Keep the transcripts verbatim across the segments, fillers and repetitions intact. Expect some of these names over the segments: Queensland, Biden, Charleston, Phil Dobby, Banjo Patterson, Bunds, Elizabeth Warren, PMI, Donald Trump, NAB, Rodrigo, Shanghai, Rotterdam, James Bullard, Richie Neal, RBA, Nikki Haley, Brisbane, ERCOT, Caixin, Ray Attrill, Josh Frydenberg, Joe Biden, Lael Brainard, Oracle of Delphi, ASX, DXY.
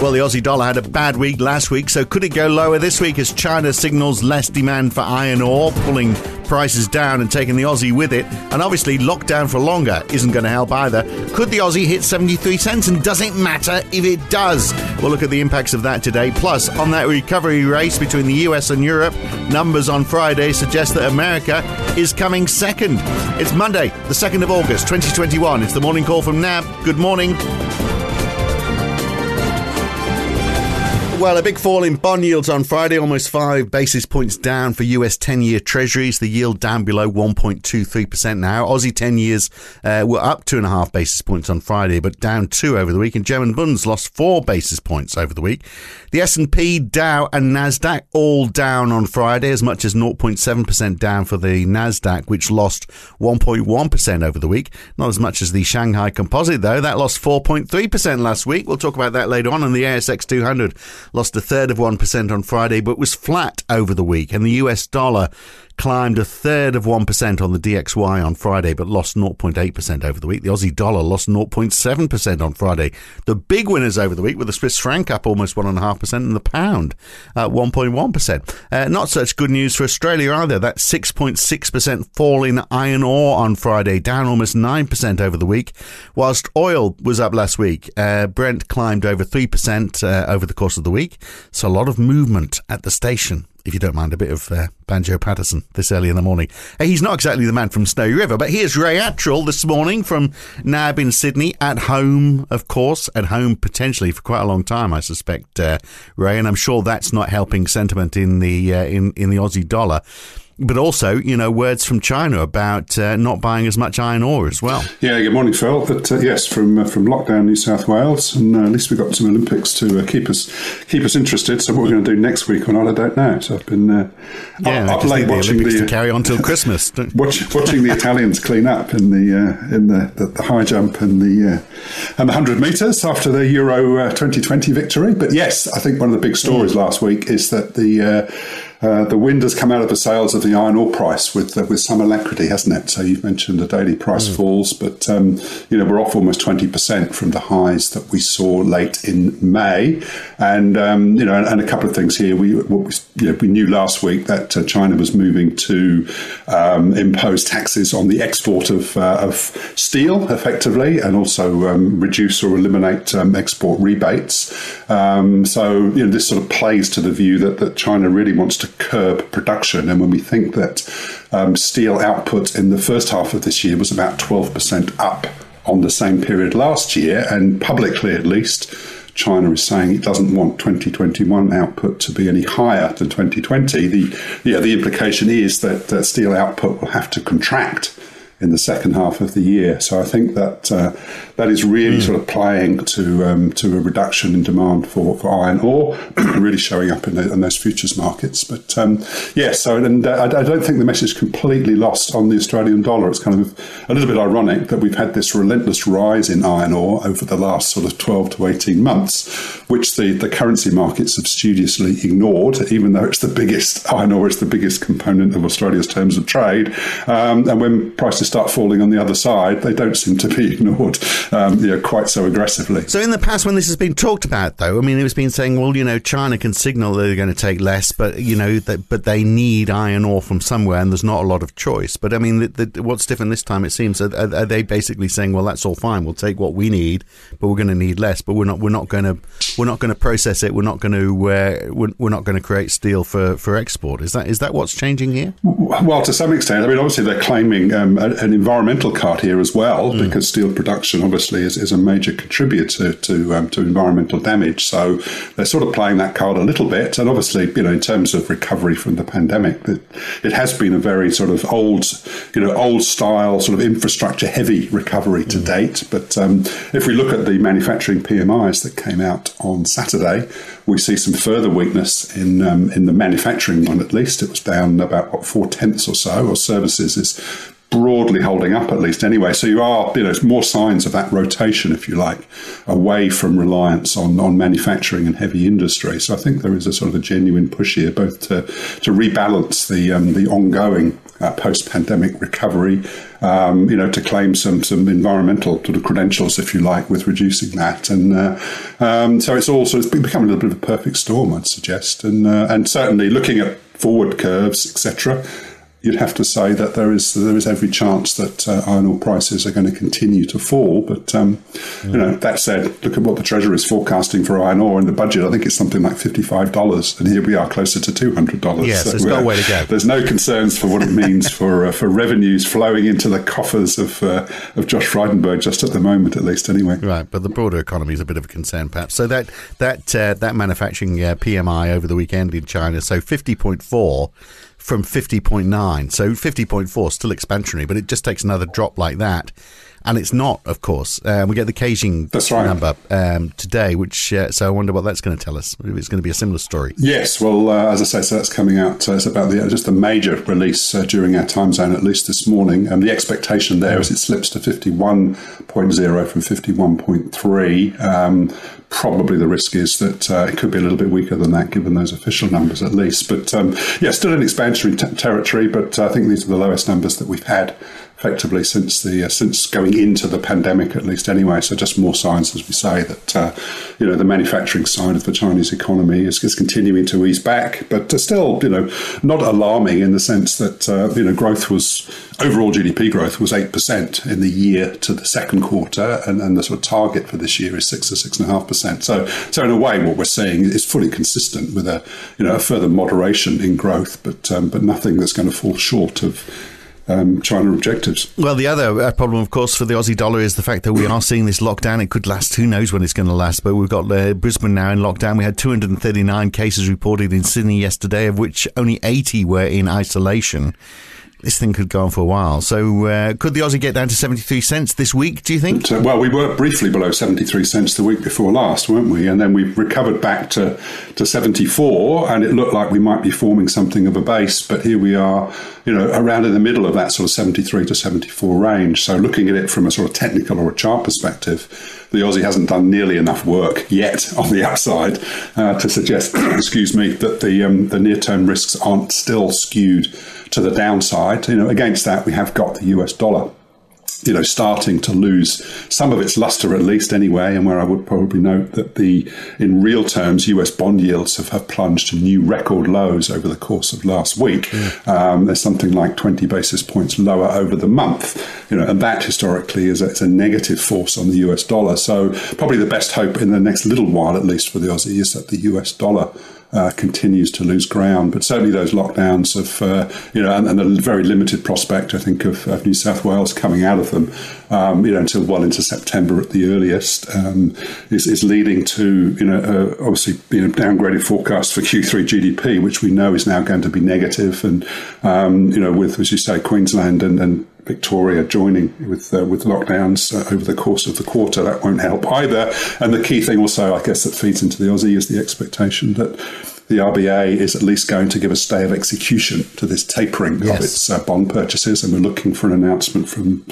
Well, the Aussie dollar had a bad week last week, so could it go lower this week as China signals less demand for iron ore, pulling prices down and taking the Aussie with it? And obviously, lockdown for longer isn't going to help either. Could the Aussie hit seventy-three cents, and does it matter if it does? We'll look at the impacts of that today. Plus, on that recovery race between the U S and Europe, numbers on Friday suggest that America is coming second. It's Monday, the second of August, twenty twenty-one. It's the Morning Call from N A B. Good morning. Well, a big fall in bond yields on Friday, almost five basis points down for U S ten-year treasuries. The yield down below one point two three percent now. Aussie ten years uh, were up two and a half basis points on Friday, but down two over the week. And German Bunds lost four basis points over the week. The S and P, Dow and NASDAQ all down on Friday, as much as zero point seven percent down for the NASDAQ, which lost one point one percent over the week. Not as much as the Shanghai Composite, though. That lost four point three percent last week. We'll talk about that later on. And the A S X two hundred. Lost a third of one percent on Friday, but was flat over the week. And the U S dollar climbed a third of one percent on the D X Y on Friday, but lost zero point eight percent over the week. The Aussie dollar lost zero point seven percent on Friday. The big winners over the week were the Swiss franc up almost one point five percent and the pound at one point one percent. Uh, not such good news for Australia either. That six point six percent fall in iron ore on Friday, down almost nine percent over the week. Whilst oil was up last week, uh, Brent climbed over three percent uh, over the course of the week. So a lot of movement at the station, if you don't mind a bit of uh, Banjo Patterson this early in the morning. He's not exactly the man from Snowy River, but here's Ray Attrill this morning from N A B in Sydney, at home, of course, at home potentially for quite a long time, I suspect, uh, Ray, and I'm sure that's not helping sentiment in the uh, in, in the Aussie dollar. But also, you know, words from China about uh, not buying as much iron ore as well. Yeah, good morning, Phil. But uh, yes, from uh, from lockdown New South Wales, and uh, at least we've got some Olympics to uh, keep us keep us interested. So what we're going to do next week or not, I don't know. So I've been uh, yeah, up, up late the watching Olympics the to carry on till Christmas, watch, watching the Italians clean up in the uh, in the, the, the high jump and the uh, and the hundred meters after the Euro uh, twenty twenty victory. But yes, I think one of the big stories mm. last week is that the. Uh, Uh, the wind has come out of the sails of the iron ore price with uh, with some alacrity, hasn't it? So you've mentioned the daily price mm. falls, but um, you know we're off almost twenty percent from the highs that we saw late in May, and um, you know, and, and a couple of things here. We what we, you know, we knew last week that uh, China was moving to um, impose taxes on the export of uh, of steel, effectively, and also um, reduce or eliminate um, export rebates. Um, so you know, this sort of plays to the view that that China really wants to curb production. And when we think that um, steel output in the first half of this year was about twelve percent up on the same period last year, and publicly at least, China is saying it doesn't want twenty twenty-one output to be any higher than twenty twenty. The, yeah, the implication is that uh, steel output will have to contract in the second half of the year. So I think that uh, that is really mm. sort of playing to um, to a reduction in demand for, for iron ore, really showing up in, the, in those futures markets. But um, yeah, so and uh, I, I don't think the message is completely lost on the Australian dollar. It's kind of a little bit ironic that we've had this relentless rise in iron ore over the last sort of twelve to eighteen months, which the, the currency markets have studiously ignored, even though it's the biggest, iron ore is the biggest component of Australia's terms of trade. Um, and when prices start falling on the other side, they don't seem to be ignored um, you know, quite so aggressively. So in the past, when this has been talked about, though, I mean, it has been saying, well, you know, China can signal that they're going to take less, but, you know, they, but they need iron ore from somewhere, and there's not a lot of choice. But, I mean, the, the, what's different this time, it seems, are, are they basically saying, well, that's all fine, we'll take what we need, but we're going to need less, but we're not we're not going to we're not going to process it, we're not going to uh, we're, we're not going to create steel for, for export. Is that is that what's changing here? Well, to some extent. I mean, obviously, they're claiming um, a, an environmental card here as well, mm. because steel production obviously is, is a major contributor to um, to environmental damage. So they're sort of playing that card a little bit. And obviously, you know, in terms of recovery from the pandemic, it, it has been a very sort of old, you know, old style sort of infrastructure heavy recovery to mm. date. But um, if we look at the manufacturing P M Is that came out on Saturday, we see some further weakness in um, in the manufacturing one. At least it was down about what four tenths or so, or services is broadly holding up at least anyway. So you are, you know, more signs of that rotation, if you like, away from reliance on, on manufacturing and heavy industry. So I think there is a sort of a genuine push here, both to, to rebalance the um, the ongoing uh, post-pandemic recovery, um, you know, to claim some some environmental sort of credentials, if you like, with reducing that. And uh, um, so it's also it's become a little bit of a perfect storm, I'd suggest. And uh, and certainly looking at forward curves, et cetera, you'd have to say that there is there is every chance that uh, iron ore prices are going to continue to fall. But um, mm. you know, that said, look at what the Treasury is forecasting for iron ore in the budget. I think it's something like fifty-five dollars, and here we are closer to two hundred dollars. Yes, so there's no way to go. There's no concerns for what it means for uh, for revenues flowing into the coffers of uh, of Josh Frydenberg, just at the moment, at least, anyway. Right, but the broader economy is a bit of a concern, perhaps. So that that uh, that manufacturing uh, P M I over the weekend in China, so fifty point four. From fifty point nine, so fifty point four still expansionary, but it just takes another drop like that, and it's not, of course. Uh, we get the Keijing that's right. number um, today, which uh, so I wonder what that's going to tell us. It's going to be a similar story. Yes, well, uh, as I say, so that's coming out. Uh, it's about the uh, just the major release uh, during our time zone, at least this morning, and the expectation there is it slips to fifty-one point zero from fifty-one point three. Um, Probably the risk is that uh, it could be a little bit weaker than that, given those official numbers at least. But um, yeah, still in expansionary t- territory, but I think these are the lowest numbers that we've had effectively since the uh, since going into the pandemic, at least anyway. So just more signs, as we say, that uh, you know the manufacturing side of the Chinese economy is, is continuing to ease back, but uh, still you know not alarming in the sense that uh, you know growth was overall G D P growth was eight percent in the year to the second quarter, and, and the sort of target for this year is six or six and a half percent. So so in a way, what we're seeing is fully consistent with a you know a further moderation in growth, but um, but nothing that's going to fall short of Um, China objectives. Well, the other uh, problem, of course, for the Aussie dollar is the fact that we are seeing this lockdown. It could last. Who knows when it's going to last? But we've got uh, Brisbane now in lockdown. We had two hundred thirty-nine cases reported in Sydney yesterday, of which only eighty were in isolation. This thing could go on for a while. So uh, could the Aussie get down to seventy-three cents this week, do you think? But, uh, well, we were briefly below seventy-three cents the week before last, weren't we? And then we've recovered back to, to seventy-four, and it looked like we might be forming something of a base. But here we are, you know, around in the middle of that sort of seventy-three to seventy-four range. So looking at it from a sort of technical or a chart perspective, the Aussie hasn't done nearly enough work yet on the upside uh, to suggest, excuse me, that the um, the near-term risks aren't still skewed to the downside. You know, against that, we have got the U S dollar, you know, starting to lose some of its luster, at least anyway, and where I would probably note that the, in real terms, U S bond yields have, have plunged to new record lows over the course of last week. Mm. Um, there's something like twenty basis points lower over the month, you know, and that historically is a, it's a negative force on the U S dollar. So probably the best hope in the next little while, at least for the Aussie, is that the U S dollar Uh, continues to lose ground, but certainly those lockdowns of uh, you know and, and the very limited prospect, I think, of, of New South Wales coming out of them, um, you know, until well into September at the earliest, um, is, is leading to you know uh, obviously you know downgraded forecasts for Q three G D P, which we know is now going to be negative, and um, you know with, as you say, Queensland and, and Victoria joining with uh, with lockdowns uh, over the course of the quarter. That won't help either. And the key thing also, I guess, that feeds into the Aussie is the expectation that the R B A is at least going to give a stay of execution to this tapering yes. of its uh, bond purchases. And we're looking for an announcement from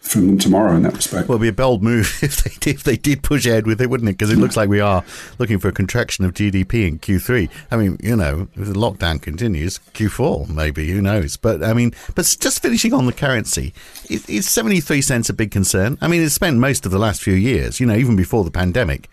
from them tomorrow in that respect. Well, it'd be a bold move if they did, if they did push ahead with it, wouldn't it? Because it yeah. looks like we are looking for a contraction of G D P in Q three. I mean, you know, if the lockdown continues, Q four maybe, who knows? But I mean, but just finishing on the currency, is seventy-three cents a big concern? I mean, it's spent most of the last few years, you know, even before the pandemic.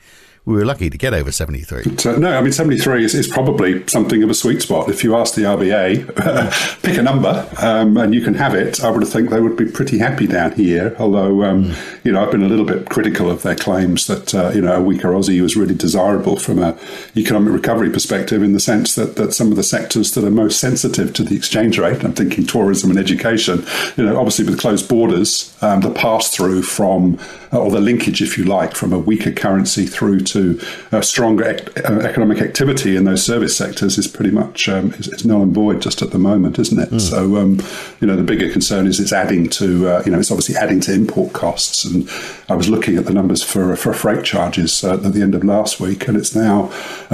We were lucky to get over seventy-three. But, uh, no, I mean, seventy-three is, is probably something of a sweet spot. If you ask the R B A, uh, pick a number um, and you can have it, I would think they would be pretty happy down here. Although, um, mm. you know, I've been a little bit critical of their claims that, uh, you know, a weaker Aussie was really desirable from an economic recovery perspective, in the sense that, that some of the sectors that are most sensitive to the exchange rate, I'm thinking tourism and education, you know, obviously with closed borders, um, the pass-through from, or the linkage, if you like, from a weaker currency through to To uh, stronger ec- economic activity in those service sectors is pretty much um, is, is null and void just at the moment, isn't it? Mm. So, um, you know, the bigger concern is it's adding to uh, you know it's obviously adding to import costs. And I was looking at the numbers for for freight charges uh, at the end of last week, and it's now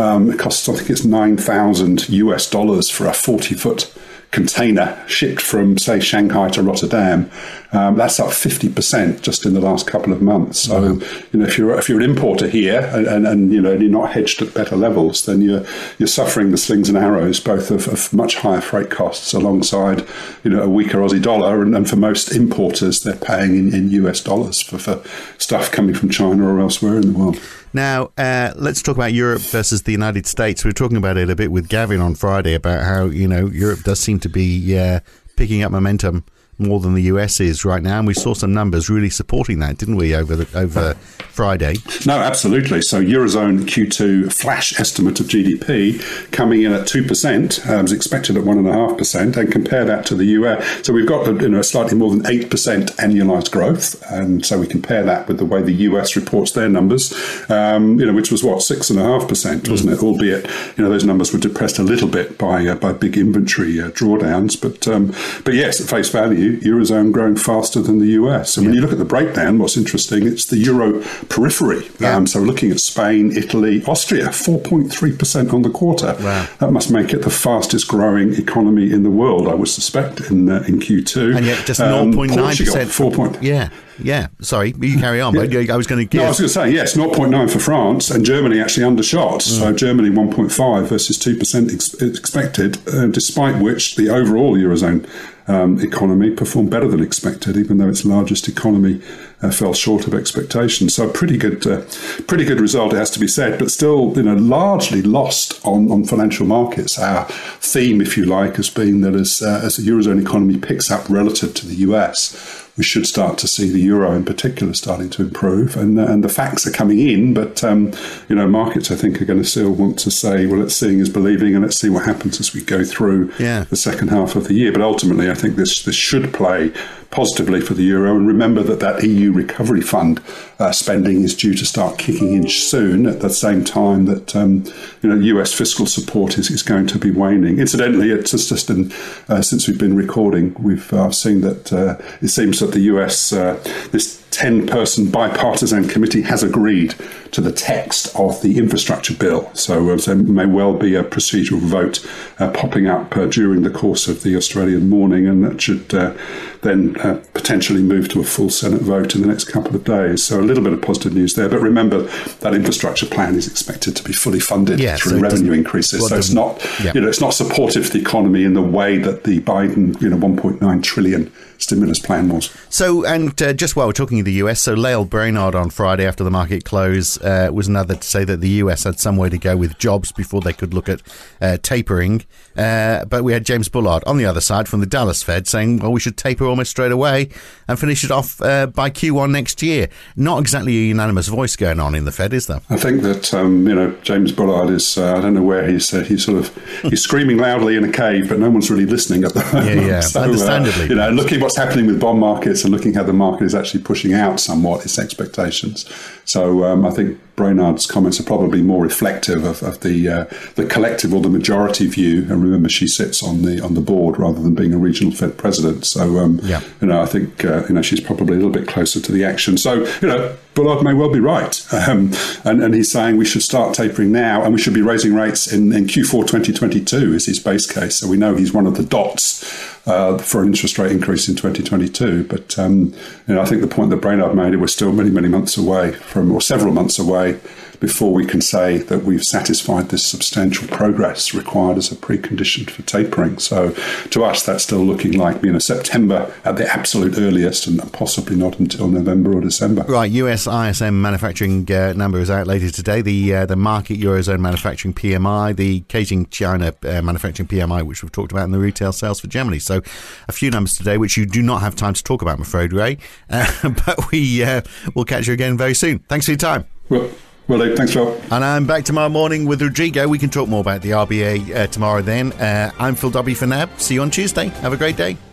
um, it costs I think it's nine thousand US dollars for a forty foot container shipped from, say, Shanghai to Rotterdam, Um, that's up fifty percent just in the last couple of months. So, wow. you know, if you're if you're an importer here and, and, and you know you're not hedged at better levels, then you're you're suffering the slings and arrows both of, of much higher freight costs alongside you know a weaker Aussie dollar, and, and for most importers they're paying in, in U S dollars for, for stuff coming from China or elsewhere in the world. Now, uh, let's talk about Europe versus the United States. We were talking about it a bit with Gavin on Friday about how, you know, Europe does seem to be uh, picking up momentum more than the U S is right now, and we saw some numbers really supporting that, didn't we, over the, over Friday? No, absolutely. So Eurozone Q two flash estimate of G D P coming in at two percent, um, was expected at one point five percent, and compare that to the U S. So we've got you know, slightly more than eight percent annualized growth, and so we compare that with the way the U S reports their numbers, um, you know, which was, what, six point five percent, wasn't mm. it? Albeit, you know, those numbers were depressed a little bit by uh, by big inventory uh, drawdowns, but um, but yes, at face value, Eurozone growing faster than the U S. And yeah. when you look at the breakdown, what's interesting, it's the Euro periphery. Yeah. Um, so looking at Spain, Italy, Austria, four point three percent on the quarter. Wow. That must make it the fastest growing economy in the world, I would suspect, in uh, in Q two. And yet just um, zero point nine percent. Yeah. Yeah, sorry, you carry on. But yeah. I was going to give. No, I was going to say yes. zero point nine for France, and Germany actually undershot. Mm. So Germany one point five versus two percent ex- expected. Uh, despite which, the overall Eurozone um, economy performed better than expected, even though its largest economy uh, fell short of expectations. So a pretty good, uh, pretty good result, it has to be said. But still, you know, largely lost on, on financial markets. Our theme, if you like, has been that as uh, as the Eurozone economy picks up relative to the U S, we should start to see the euro in particular starting to improve, and uh, and the facts are coming in. But um, you know, markets I think are going to still want to say, well, it's seeing is believing, and let's see what happens as we go through yeah. the second half of the year. But ultimately, I think this this should play positively for the euro. And remember that that E U recovery fund uh, spending is due to start kicking in soon, at the same time that um, you know U S fiscal support is, is going to be waning. Incidentally, it's just, just in, uh, since we've been recording, we've uh, seen that uh, it seems that the U S, uh, this ten-person bipartisan committee has agreed to the text of the infrastructure bill. So uh, there may well be a procedural vote uh, popping up uh, during the course of the Australian morning, and that should uh, then uh, potentially move to a full Senate vote in the next couple of days. So a little bit of positive news there. But remember, that infrastructure plan is expected to be fully funded yeah, through so revenue increases. Well, so it's not, yeah. you know, it's not supportive to the economy in the way that the Biden, you know, one point nine trillion stimulus plan was. So, and uh, just while we're talking of the U S, so Lael Brainard on Friday after the market close uh, was another to say that the U S had some way to go with jobs before they could look at uh, tapering. Uh, but we had James Bullard on the other side from the Dallas Fed saying, well, we should taper almost straight away and finish it off uh, by Q one next year. Not exactly a unanimous voice going on in the Fed, is there? I think that, um, you know, James Bullard is, uh, I don't know where he's, uh, he's sort of, he's screaming loudly in a cave, but no one's really listening at the moment. Yeah, yeah, so, understandably. Uh, you know, looking what's happening with bond markets and looking how the market is actually pushing out somewhat its expectations. So um, I think Brainard's comments are probably more reflective of, of the uh, the collective or the majority view. And remember, she sits on the on the board rather than being a regional Fed president. So um, yeah. you know, I think uh, you know she's probably a little bit closer to the action. So you know, Bullard may well be right, um, and and he's saying we should start tapering now, and we should be raising rates in, in Q four twenty twenty-two is his base case. So we know he's one of the dots Uh, for an interest rate increase in twenty twenty-two. But um, you know, I think the point that Brainard made, we're still many, many months away from, or several months away, before we can say that we've satisfied this substantial progress required as a precondition for tapering. So to us, that's still looking like you know, September at the absolute earliest, and possibly not until November or December. Right, U S I S M manufacturing uh, number is out later today. The uh, the market Eurozone manufacturing P M I, the Caixin China uh, manufacturing P M I, which we've talked about, and the retail sales for Germany. So a few numbers today, which you do not have time to talk about, I'm afraid, Ray. Uh, but we uh, will catch you again very soon. Thanks for your time. Well, Well, thanks, Phil. And I'm back tomorrow morning with Rodrigo. We can talk more about the R B A uh, tomorrow then. Uh, I'm Phil Dobby for N A B. See you on Tuesday. Have a great day.